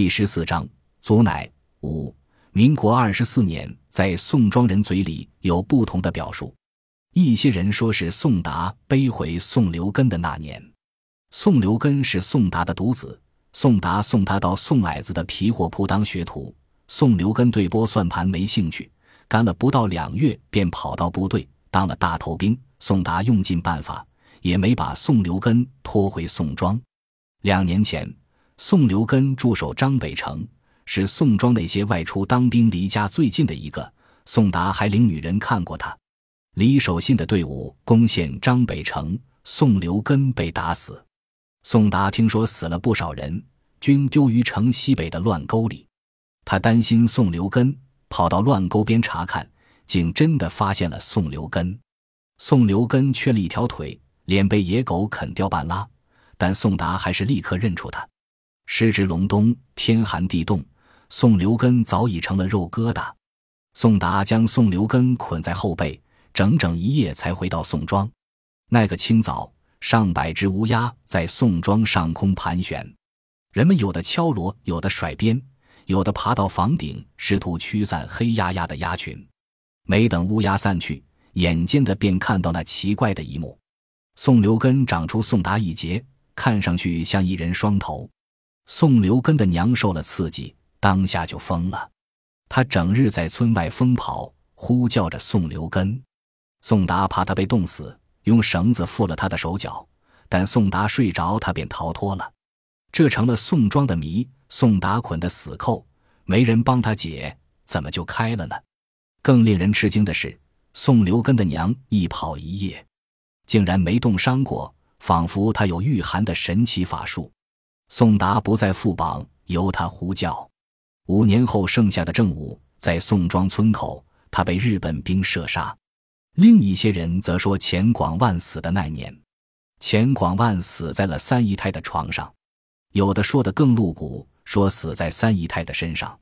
第14章，祖乃5。民国24年，在宋庄人嘴里有不同的表述。一些人说是宋达背回宋留根的那年。宋留根是宋达的独子，宋达送他到宋矮子的皮货铺当学徒。宋留根对拨算盘没兴趣，干了不到2月便跑到部队当了大头兵。宋达用尽办法，也没把宋留根拖回宋庄。2年前，宋留根驻守张北城，是宋庄那些外出当兵离家最近的一个。宋达还领女人看过他。李守信的队伍攻陷张北城，宋留根被打死。宋达听说死了不少人，均丢于城西北的乱沟里。他担心宋留根，跑到乱沟边查看，竟真的发现了宋留根。宋留根缺了一条腿，脸被野狗啃掉半拉，但宋达还是立刻认出他。时值隆冬，天寒地冻，宋留根早已成了肉疙瘩。宋达将宋留根捆在后背，整整1夜才回到宋庄。那个清早，上百只乌鸦在宋庄上空盘旋，人们有的敲锣，有的甩鞭，有的爬到房顶，试图驱散黑压压的鸦群。没等乌鸦散去，眼尖的便看到那奇怪的一幕：宋留根长出宋达一截，看上去像一人双头。宋留根的娘受了刺激，当下就疯了。他整日在村外疯跑，呼叫着宋留根。宋达怕他被冻死，用绳子缚了他的手脚，但宋达睡着，他便逃脱了。这成了宋庄的谜，宋达捆的死扣，没人帮他解，怎么就开了呢？更令人吃惊的是，宋留根的娘一跑1夜，竟然没冻伤过，仿佛他有御寒的神奇法术。宋达不再副榜，由他呼叫。5年后盛夏的正午，在宋庄村口，他被日本兵射杀。另一些人则说钱广万死的那年，钱广万死在了三姨太的床上。有的说的更露骨，说死在三姨太的身上。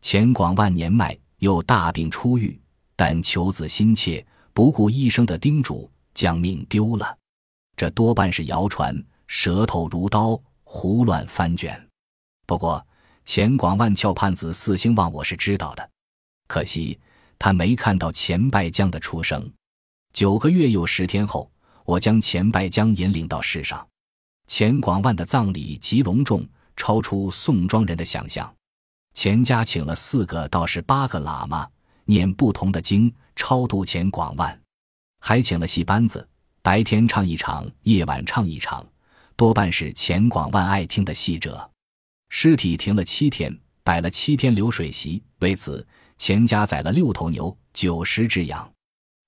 钱广万年迈，又大病初愈，但求子心切，不顾医生的叮嘱，将命丢了。这多半是谣传，舌头如刀，胡乱翻卷。不过钱广万翘盼子四兴旺我是知道的，可惜他没看到钱拜江的出生。9个月又10天后，我将钱拜江引领到世上。钱广万的葬礼极隆重，超出宋庄人的想象。钱家请了4个到18个喇嘛，念不同的经，超度钱广万。还请了戏班子，白天唱一场，夜晚唱一场，多半是钱广万爱听的戏者。尸体停了7天，摆了7天流水席。为此，钱家宰了6头牛，90只羊。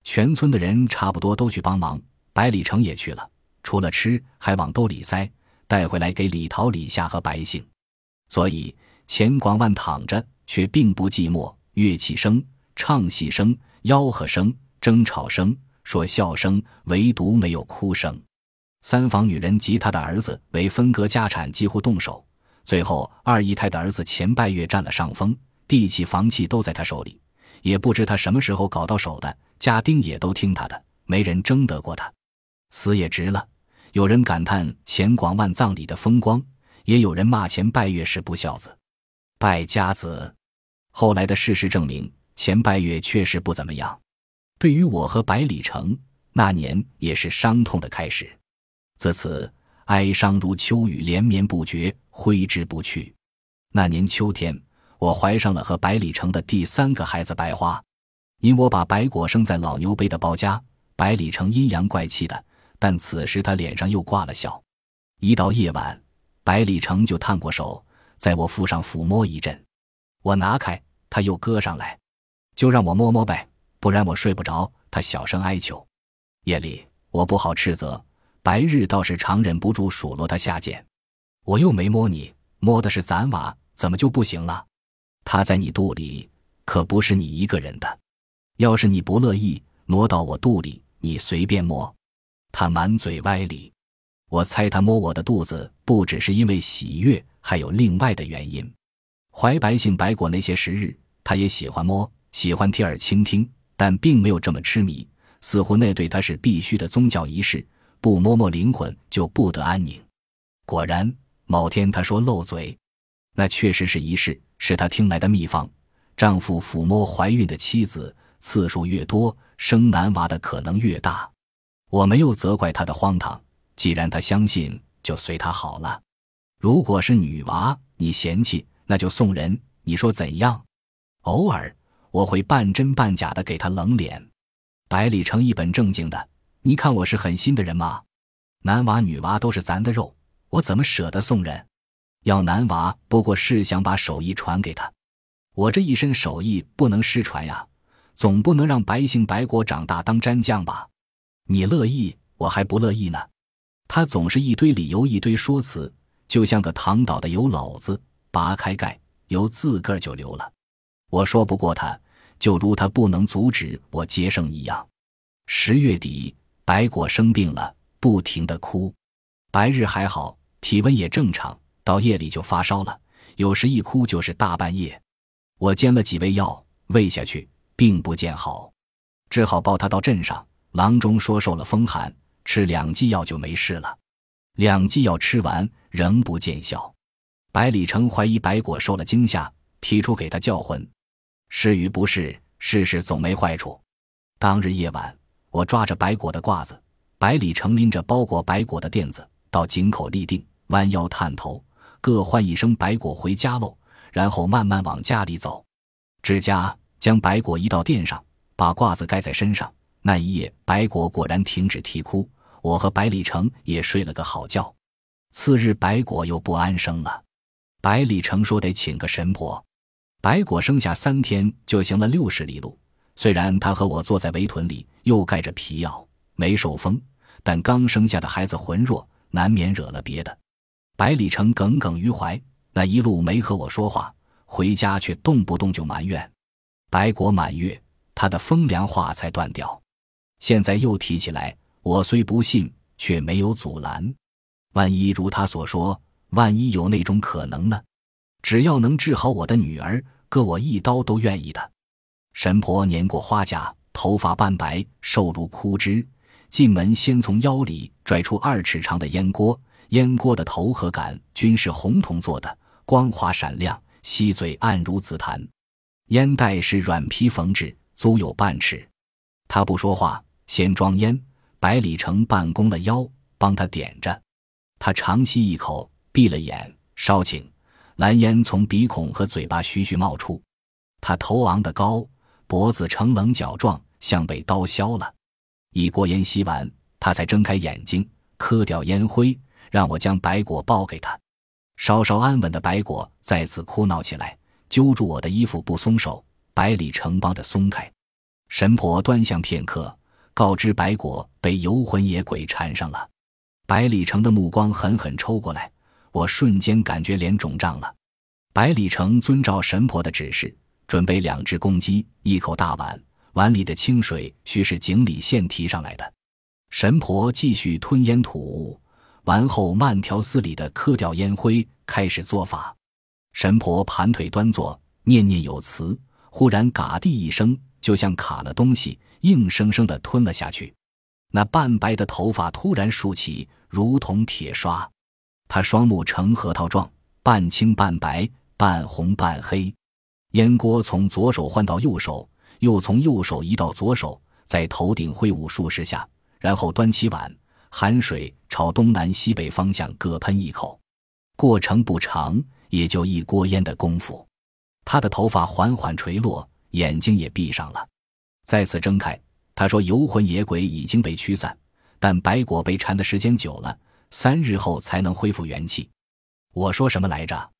全村的人差不多都去帮忙，百里成也去了，除了吃，还往兜里塞，带回来给李桃、李夏和百姓。所以钱广万躺着，却并不寂寞。乐器声、唱戏声、吆喝声、争吵声、说笑声，唯独没有哭声。三房女人及他的儿子为分割家产几乎动手，最后二姨太的儿子钱拜月占了上风，地契房契都在他手里，也不知他什么时候搞到手的，家丁也都听他的，没人争得过他，死也值了。有人感叹钱广万葬礼的风光，也有人骂钱拜月是不孝子、败家子。后来的事实证明，钱拜月确实不怎么样。对于我和百里成，那年也是伤痛的开始。自此，哀伤如秋雨连绵不绝，挥之不去。那年秋天，我怀上了和百里成的第3个孩子白花。因我把白果生在老牛背的包家，百里成阴阳怪气的，但此时他脸上又挂了笑。一到夜晚，百里成就探过手，在我腹上抚摸一阵。我拿开，他又搁上来。就让我摸摸呗，不然我睡不着，他小声哀求。夜里，我不好斥责，白日倒是常忍不住数落他下贱。我又没摸你，摸的是咱娃，怎么就不行了？他在你肚里，可不是你一个人的。要是你不乐意，挪到我肚里，你随便摸。他满嘴歪理。我猜他摸我的肚子，不只是因为喜悦，还有另外的原因。怀白杏白果那些时日，他也喜欢摸，喜欢贴耳倾听，但并没有这么痴迷，似乎那对他是必须的宗教仪式。不摸摸灵魂就不得安宁。果然某天他说漏嘴，那确实是一事，是她听来的秘方。丈夫抚摸怀孕的妻子，次数越多，生男娃的可能越大。我没有责怪她的荒唐，既然她相信，就随她好了。如果是女娃，你嫌弃，那就送人，你说怎样？偶尔，我会半真半假的给她冷脸，百里成一本正经的，你看我是狠心的人吗？男娃女娃都是咱的肉，我怎么舍得送人？要男娃不过是想把手艺传给他，我这一身手艺不能失传呀，总不能让白姓白果长大当蘸酱吧？你乐意，我还不乐意呢。他总是一堆理由一堆说辞，就像个躺倒的油篓子，拔开盖，油自个儿就流了。我说不过他，就如他不能阻止我接生一样。10月底，白果生病了，不停地哭。白日还好，体温也正常，到夜里就发烧了，有时一哭就是大半夜。我煎了几味药喂下去，并不见好，只好抱他到镇上，郎中说受了风寒，吃2剂药就没事了。2剂药吃完仍不见效，百里成怀疑白果受了惊吓，提出给他叫魂。是与不是，试试总没坏处。当日夜晚，我抓着白果的褂子，百里成拎着包裹白果的垫子，到井口立定，弯腰探头，各唤一声白果回家喽，然后慢慢往家里走。至家，将白果移到垫上，把褂子盖在身上。那一夜，白果果然停止啼哭，我和百里成也睡了个好觉。次日，白果又不安生了，百里成说得请个神婆。白果生下3天就行了60里路，虽然他和我坐在围屯里，又盖着皮袄，没受风，但刚生下的孩子浑弱，难免惹了别的。百里成耿耿于怀，那一路没和我说话，回家却动不动就埋怨。白果满月，他的风凉话才断掉。现在又提起来，我虽不信，却没有阻拦。万一如他所说，万一有那种可能呢？只要能治好我的女儿，割我一刀都愿意的。神婆年过花甲，头发半白，瘦如枯枝，进门先从腰里拽出2尺长的烟锅，烟锅的头和杆均是红铜做的，光滑闪亮，吸嘴暗如紫檀。烟袋是软皮缝制，足有半尺。他不说话，先装烟，百里成半弓了腰，帮他点着。他长吸一口，闭了眼，稍请，蓝烟从鼻孔和嘴巴徐徐冒出。他头昂得高，脖子呈棱角状，像被刀削了。一锅烟吸完，他才睁开眼睛，磕掉烟灰，让我将白果抱给他。稍稍安稳的白果再次哭闹起来，揪住我的衣服不松手，百里成帮着松开。神婆端详片刻，告知白果被游魂野鬼缠上了。百里成的目光狠狠抽过来，我瞬间感觉脸肿胀了。百里成遵照神婆的指示，准备2只公鸡，1口大碗，碗里的清水须是井里现提上来的。神婆继续吞烟吐雾，完后慢条斯理地磕掉烟灰，开始做法。神婆盘腿端坐，念念有词，忽然嘎地一声，就像卡了东西，硬生生地吞了下去。那半白的头发突然竖起，如同铁刷。他双目呈核桃状，半青半白，半红半黑。烟锅从左手换到右手，又从右手移到左手，在头顶挥舞数十下，然后端起碗，含水朝东南西北方向各喷1口。过程不长，也就1锅烟的功夫。他的头发缓缓垂落，眼睛也闭上了。再次睁开，他说游魂野鬼已经被驱散，但白果被缠的时间久了，3日后才能恢复元气。我说什么来着？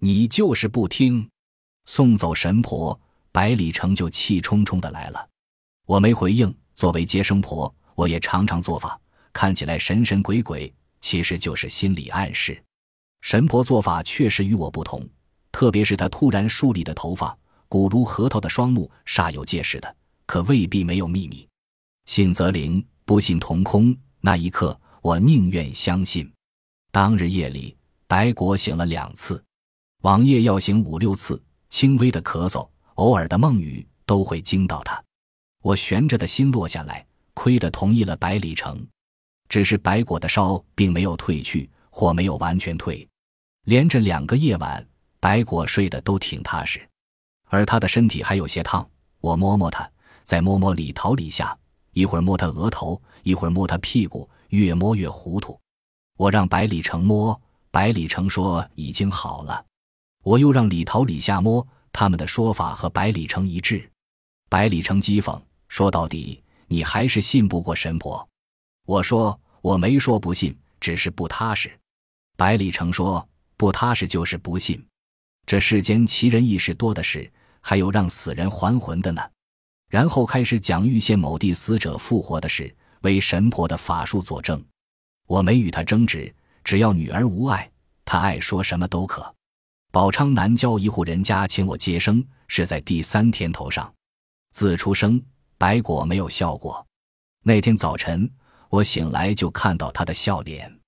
你就是不听。送走神婆，百里成就气冲冲的来了。我没回应，作为接生婆，我也常常做法，看起来神神鬼鬼，其实就是心理暗示。神婆做法确实与我不同，特别是她突然梳理的头发，骨如核桃的双目，煞有介事的，可未必没有秘密。信则灵，不信同空，那一刻我宁愿相信。当日夜里，白果醒了2次，往夜要醒5、6次，轻微的咳嗽，偶尔的梦语都会惊到他。我悬着的心落下来，亏得同意了百里成。只是白果的烧并没有退去，或没有完全退，连着2个夜晚，白果睡得都挺踏实，而他的身体还有些烫，我摸摸他，再摸摸李桃李下，一会儿摸他额头，一会儿摸他屁股，越摸越糊涂。我让百里成摸，百里成说已经好了。我又让李桃李下摸，他们的说法和百里成一致。百里成讥讽说，到底你还是信不过神婆。我说我没说不信，只是不踏实。百里成说，不踏实就是不信，这世间奇人异事多的是，还有让死人还魂的呢。然后开始讲玉县某地死者复活的事，为神婆的法术佐证。我没与他争执，只要女儿无碍，他爱说什么都可。宝昌南郊一户人家请我接生，是在第三天头上。自出生，白果没有笑过。那天早晨，我醒来就看到他的笑脸。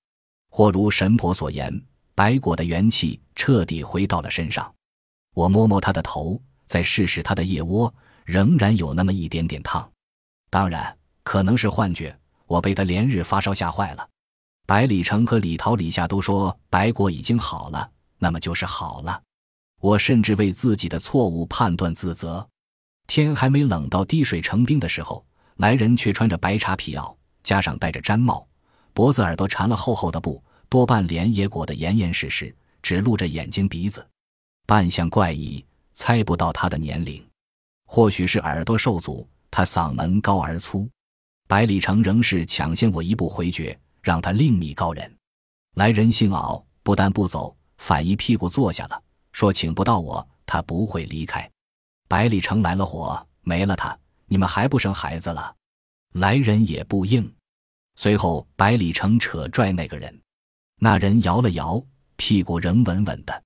或如神婆所言，白果的元气彻底回到了身上。我摸摸他的头，再试试他的腋窝，仍然有那么一点点烫。当然，可能是幻觉，我被他连日发烧吓坏了。百里成和李桃李夏都说白果已经好了，那么就是好了。我甚至为自己的错误判断自责。天还没冷到滴水成冰的时候，来人却穿着白茶皮袄，加上戴着毡帽，脖子耳朵缠了厚厚的布，多半脸也裹得严严实实，只露着眼睛鼻子，扮相怪异，猜不到他的年龄。或许是耳朵受阻，他嗓门高而粗。百里成仍是抢先我一步回绝，让他另觅高人。来人姓敖，不但不走，反一屁股坐下了，说请不到我，他不会离开。百里成来了火，没了他，你们还不生孩子了？来人也不应。随后百里成扯拽那个人，那人摇了摇，屁股仍稳稳的。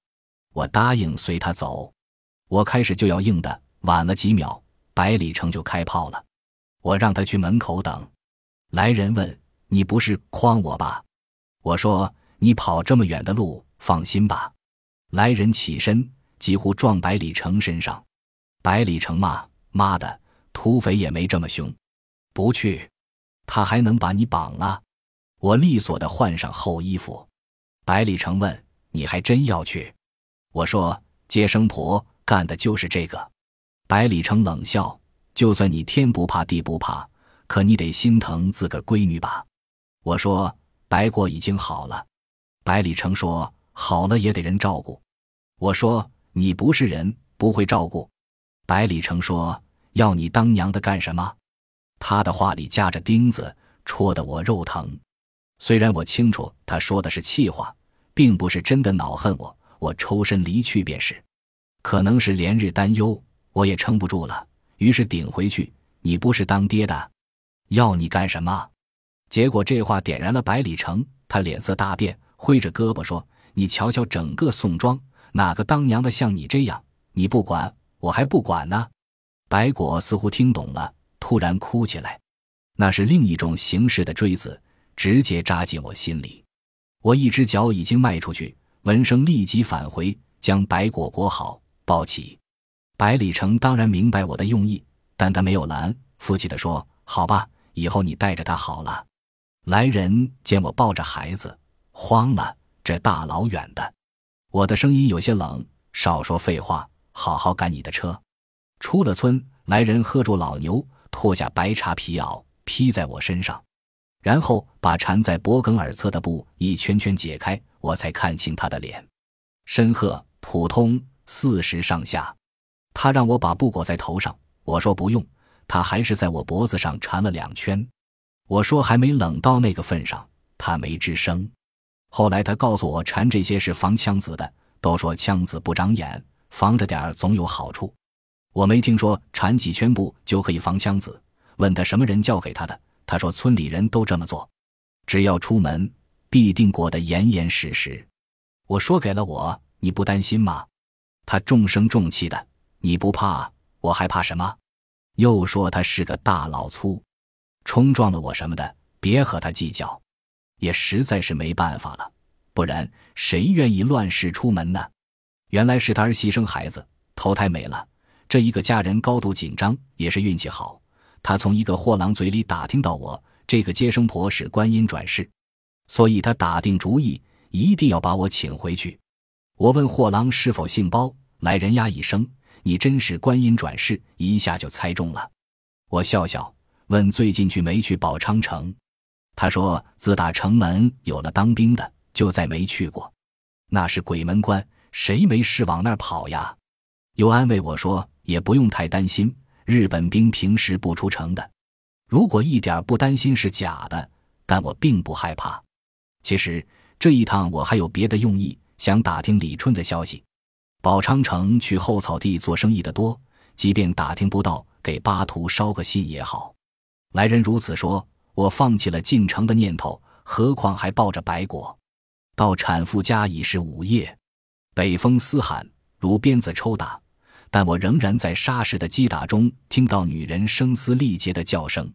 我答应随他走。我开始就要硬的，晚了几秒，百里成就开炮了。我让他去门口等。来人问，你不是诓我吧？我说，你跑这么远的路，放心吧。来人起身，几乎撞百里成身上。百里成骂，妈的，土匪也没这么凶。不去，他还能把你绑了？我利索地换上厚衣服。百里成问，你还真要去？我说，接生婆干的就是这个。百里成冷笑，就算你天不怕地不怕，可你得心疼自个闺女吧。我说，白果已经好了。百里成说，好了也得人照顾。我说，你不是人，不会照顾。百里成说，要你当娘的干什么？他的话里夹着钉子，戳得我肉疼。虽然我清楚他说的是气话，并不是真的恼恨我，我抽身离去便是。可能是连日担忧，我也撑不住了，于是顶回去，你不是当爹的，要你干什么？结果这话点燃了百里成，他脸色大变，挥着胳膊说，你瞧瞧整个宋庄，哪个当娘的像你这样？你不管，我还不管呢。白果似乎听懂了，突然哭起来，那是另一种形式的锥子，直接扎进我心里。我一只脚已经迈出去，闻声立即返回，将白果裹好抱起。百里成当然明白我的用意，但他没有拦，服气地说，好吧，以后你带着他好了。来人见我抱着孩子，慌了，这大老远的。我的声音有些冷，少说废话，好好赶你的车。出了村，来人喝住老牛，脱下白茶皮袄披在我身上，然后把缠在脖梗耳侧的布一圈圈解开，我才看清他的脸，深褐，普通，40上下。他让我把布裹在头上，我说不用，他还是在我脖子上缠了2圈。我说还没冷到那个份上，他没吱声。后来他告诉我，缠这些是防枪子的，都说枪子不长眼，防着点儿总有好处。我没听说缠几圈布就可以防枪子，问他什么人教给他的，他说村里人都这么做，只要出门必定裹得严严实实。我说给了我，你不担心吗？他重声重气的，你不怕，我还怕什么？又说他是个大老粗，冲撞了我什么的，别和他计较。也实在是没办法了，不然谁愿意乱世出门呢？原来是他儿媳生孩子，头胎没了，这一个家人高度紧张，也是运气好，他从一个货郎嘴里打听到我这个接生婆是观音转世，所以他打定主意一定要把我请回去。我问货郎是否姓包，来人呀一声，你真是观音转世，一下就猜中了。我笑笑问最近去没去宝昌城，他说自打城门有了当兵的就再没去过，那是鬼门关，谁没事往那儿跑呀。又安慰我说也不用太担心，日本兵平时不出城的，如果一点不担心是假的，但我并不害怕。其实这一趟我还有别的用意，想打听李春的消息。宝昌城去后草地做生意的多，即便打听不到，给巴图捎个信也好。来人如此说，我放弃了进城的念头，何况还抱着白果。到产妇家已是午夜，北风嘶喊如鞭子抽打，但我仍然在沙石的击打中听到女人声嘶力竭的叫声。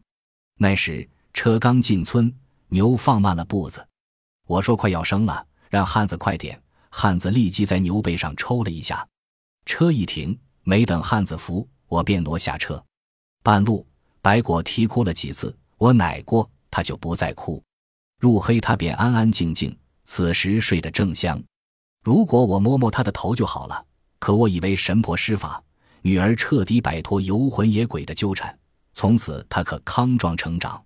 那时车刚进村，牛放慢了步子，我说快要生了，让汉子快点。汉子立即在牛背上抽了一下，车一停，没等汉子扶，我便挪下车。半路白果啼哭了几次，我奶过他就不再哭，入黑他便安安静静，此时睡得正香。如果我摸摸他的头就好了，可我以为神婆施法，女儿彻底摆脱游魂野鬼的纠缠，从此他可康壮成长。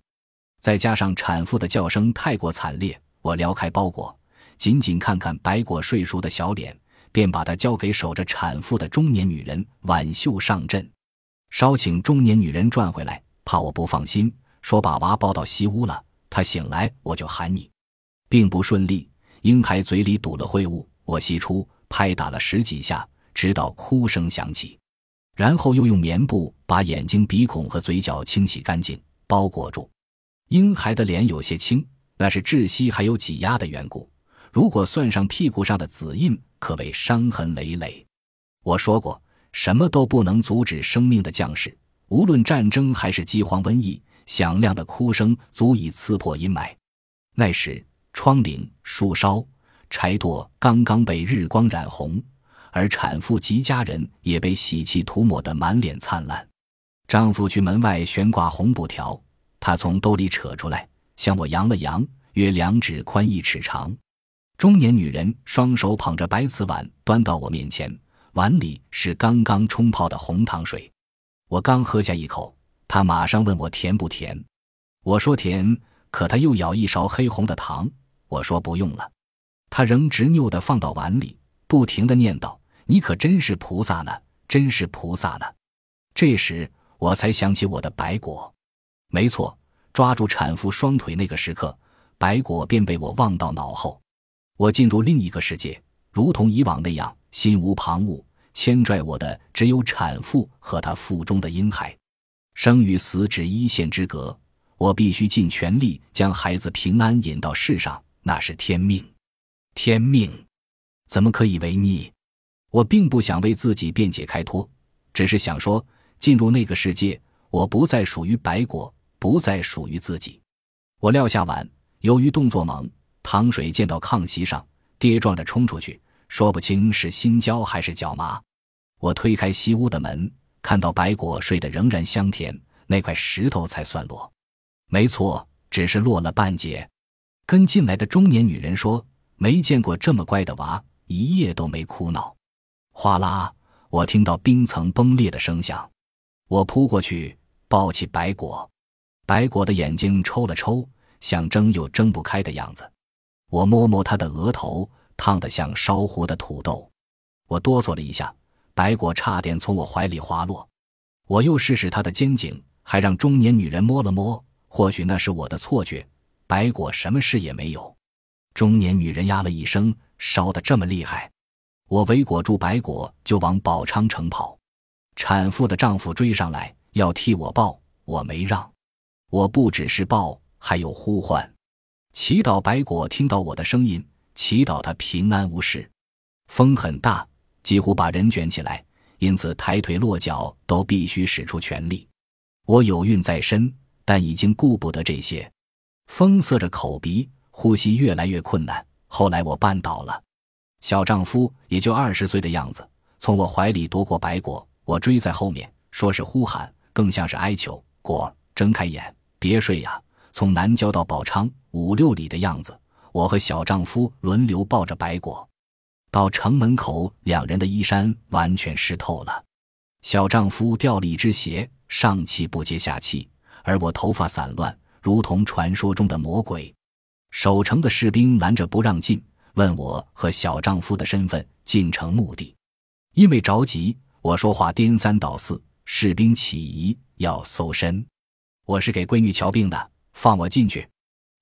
再加上产妇的叫声太过惨烈，我撩开包裹，仅仅看看白果睡熟的小脸，便把它交给守着产妇的中年女人挽袖上阵。稍请中年女人转回来，怕我不放心，说把娃抱到西屋了，她醒来我就喊你。并不顺利，婴孩嘴里堵了秽物，我吸出拍打了10几下，直到哭声响起，然后又用棉布把眼睛、鼻孔和嘴角清洗干净，包裹住。婴孩的脸有些青，那是窒息还有挤压的缘故，如果算上屁股上的紫印，可谓伤痕累累。我说过，什么都不能阻止生命的降世，无论战争还是饥荒瘟疫，响亮的哭声足以刺破阴霾。那时窗棂、树梢、柴垛刚刚被日光染红，而产妇及家人也被喜气涂抹得满脸灿烂。丈夫去门外悬挂红布条，他从兜里扯出来，向我扬了扬，约2指宽1尺长。中年女人双手捧着白瓷碗端到我面前，碗里是刚刚冲泡的红糖水。我刚喝下一口，她马上问我甜不甜。我说甜，可她又舀一勺黑红的糖，我说不用了。她仍执拗地放到碗里，不停地念叨，你可真是菩萨呢，真是菩萨呢。这时我才想起我的白果。没错，抓住产妇双腿那个时刻，白果便被我忘到脑后。我进入另一个世界，如同以往那样心无旁骛，牵拽我的只有产妇和她腹中的婴孩。生与死只一线之隔，我必须尽全力将孩子平安引到世上，那是天命。天命怎么可以违逆？我并不想为自己辩解开脱，只是想说，进入那个世界，我不再属于白果，不再属于自己。我撂下碗，由于动作猛，糖水溅到炕席上，跌撞着冲出去，说不清是心焦还是脚麻。我推开西屋的门，看到白果睡得仍然香甜，那块石头才算落。没错，只是落了半截。跟进来的中年女人说，没见过这么乖的娃，一夜都没哭闹。哗啦，我听到冰层崩裂的声响。我扑过去抱起白果，白果的眼睛抽了抽，想睁又睁不开的样子。我摸摸他的额头，烫得像烧糊的土豆。我哆嗦了一下，白果差点从我怀里滑落。我又试试他的肩颈，还让中年女人摸了摸，或许那是我的错觉，白果什么事也没有。中年女人呀了一声，烧得这么厉害。我围裹住白果就往宝昌城跑。产妇的丈夫追上来要替我抱，我没让。我不只是抱，还有呼唤。祈祷白果听到我的声音，祈祷他平安无事。风很大，几乎把人卷起来，因此抬腿落脚都必须使出全力。我有孕在身，但已经顾不得这些。风塞着口鼻，呼吸越来越困难，后来我绊倒了。小丈夫也就20岁的样子，从我怀里夺过白果，我追在后面，说是呼喊，更像是哀求，果儿睁开眼，别睡呀。从南郊到宝昌5、6里的样子，我和小丈夫轮流抱着白果。到城门口，两人的衣衫完全湿透了。小丈夫掉了一只鞋，上气不接下气，而我头发散乱，如同传说中的魔鬼。守城的士兵拦着不让进，问我和小丈夫的身份、进城目的。因为着急，我说话颠三倒四，士兵起疑要搜身。我是给闺女瞧病的，放我进去。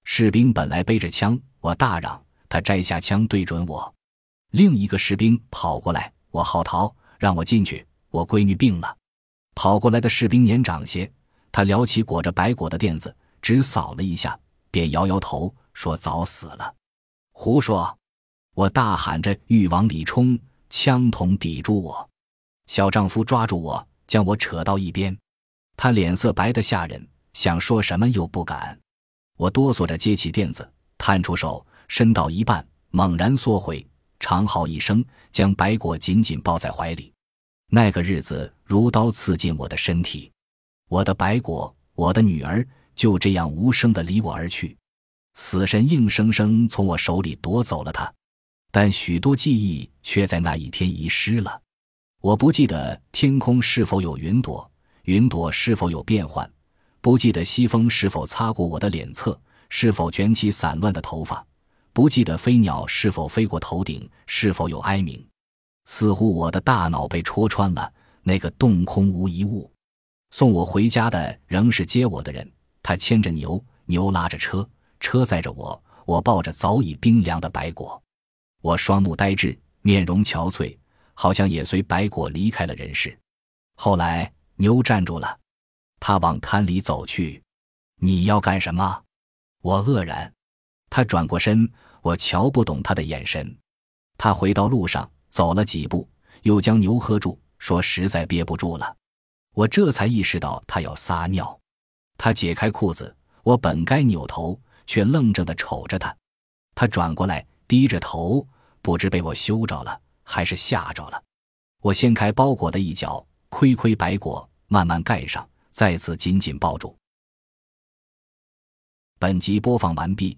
士兵本来背着枪，我大嚷，他摘下枪对准我。另一个士兵跑过来，我号啕，让我进去，我闺女病了。跑过来的士兵年长些，他撩起裹着白果的垫子，只扫了一下，便摇摇头说早死了。胡说！我大喊着欲往里冲，枪筒抵住我。小丈夫抓住我，将我扯到一边。他脸色白得吓人，想说什么又不敢。我哆嗦着接起垫子，探出手，伸到一半，猛然缩回，长嚎一声，将白果紧紧抱在怀里。那个日子如刀刺进我的身体。我的白果，我的女儿，就这样无声地离我而去。死神硬生生从我手里夺走了它，但许多记忆却在那一天遗失了。我不记得天空是否有云朵，云朵是否有变幻，不记得西风是否擦过我的脸侧，是否卷起散乱的头发，不记得飞鸟是否飞过头顶，是否有哀鸣。似乎我的大脑被戳穿了，那个洞空无一物。送我回家的仍是接我的人，他牵着牛，牛拉着车，车载着我，我抱着早已冰凉的白果。我双目呆滞，面容憔悴，好像也随白果离开了人世。后来牛站住了，他往滩里走去。你要干什么？我愕然。他转过身，我瞧不懂他的眼神。他回到路上，走了几步，又将牛喝住，说实在憋不住了。我这才意识到他要撒尿。他解开裤子，我本该扭头，却愣怔地瞅着他。他转过来，低着头，不知被我羞着了，还是吓着了。我掀开包裹的一角，亏白果，慢慢盖上，再次紧紧抱住。本集播放完毕，